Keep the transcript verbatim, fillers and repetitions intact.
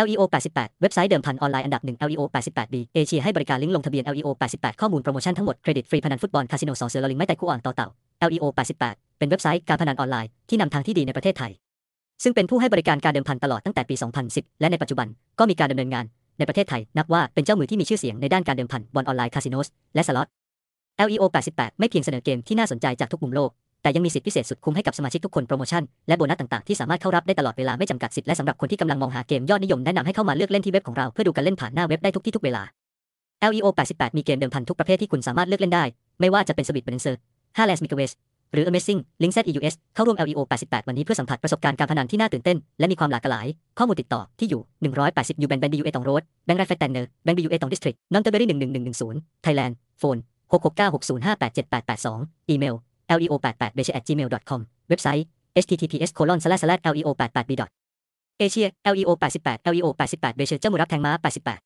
แอล อี โอ แปดสิบแปด เว็บไซต์เดิมพันออนไลน์อันดับหนึ่ง แอล อี โอ แปดสิบแปดบี เอเชีย ให้บริการลิงก์ลงทะเบียน แอล อี โอ แปดสิบแปด ข้อมูลโปรโมชั่นทั้งหมดเครดิตฟรีพนันฟุตบอลคาสิโนสองเสือลิงก์ไม่ไต่คู่อ่อนต่อเต่า แอล อี โอ แปดสิบแปด เป็นเว็บไซต์การพนันออนไลน์ที่นำทางที่ดีในประเทศไทยซึ่งเป็นผู้ให้บริการการเดิมพันตลอดตั้งแต่ปี สองพันสิบ และในปัจจุบันก็มีการดำเนินงานในประเทศไทยนับว่าเป็นเจ้ามือที่มีชื่อเสียงในด้านการเดิมพันบอลออนไลน์คาสิโนและสล็อต แอล อี โอ แปดสิบแปด ไม่เพียงเสนอเกมที่น่าสนใจจากทุกมุมโลกแต่ยังมีสิทธิพิเศษสุดคุ้มให้กับสมาชิกทุกคนโปรโมชั่นและโบนัสต่างๆที่สามารถเข้ารับได้ตลอดเวลาไม่จำกัดสิทธิ์และสำหรับคนที่กำลังมองหาเกมยอดนิยมแนะนำให้เข้ามาเลือกเล่นที่เว็บของเราเพื่อดูการเล่นผ่านหน้าเว็บได้ทุกที่ทุกเวลา แอล อี โอ แปดสิบแปด มีเกมเดิมพันทุกประเภทที่คุณสามารถเลือกเล่นได้ไม่ว่าจะเป็น Sweet Bonanza ห้า Lions Megaways หรือ Amazing Link Zeus เข้าร่วม แอล อี โอ แปดสิบแปด วันนี้เพื่อสัมผัสประสบการณ์การพนันที่น่าตื่นเต้นและมีความหลากหลายข้อมูลติดต่อที่อยู่หนึ่งร้อยแปดสิบ ยู Bank BUA ตอง Road Bank Raftaner Bank BUA ตอง District Nonterberry หนึ่งหนึ่งหนึ่งหนึ่งศูนย์ Thailand Phone หกหกเก้าหกศูนย์ห้าแปดเจ็ดแปดแปดสอง Email แอล อี โอ แปดสิบแปดบี เอเชีย แอท จีเมล ดอท คอม เว็บไซต์ เอช ที ที พี เอส โคลอน สแลช สแลช แอล อี โอ แปดสิบแปด บี เอเชีย แอล อี โอ แปดสิบแปด แอล อี โอ แปดสิบแปด บี เอเชีย เจ้ามือรับแทงม้า แปดสิบแปด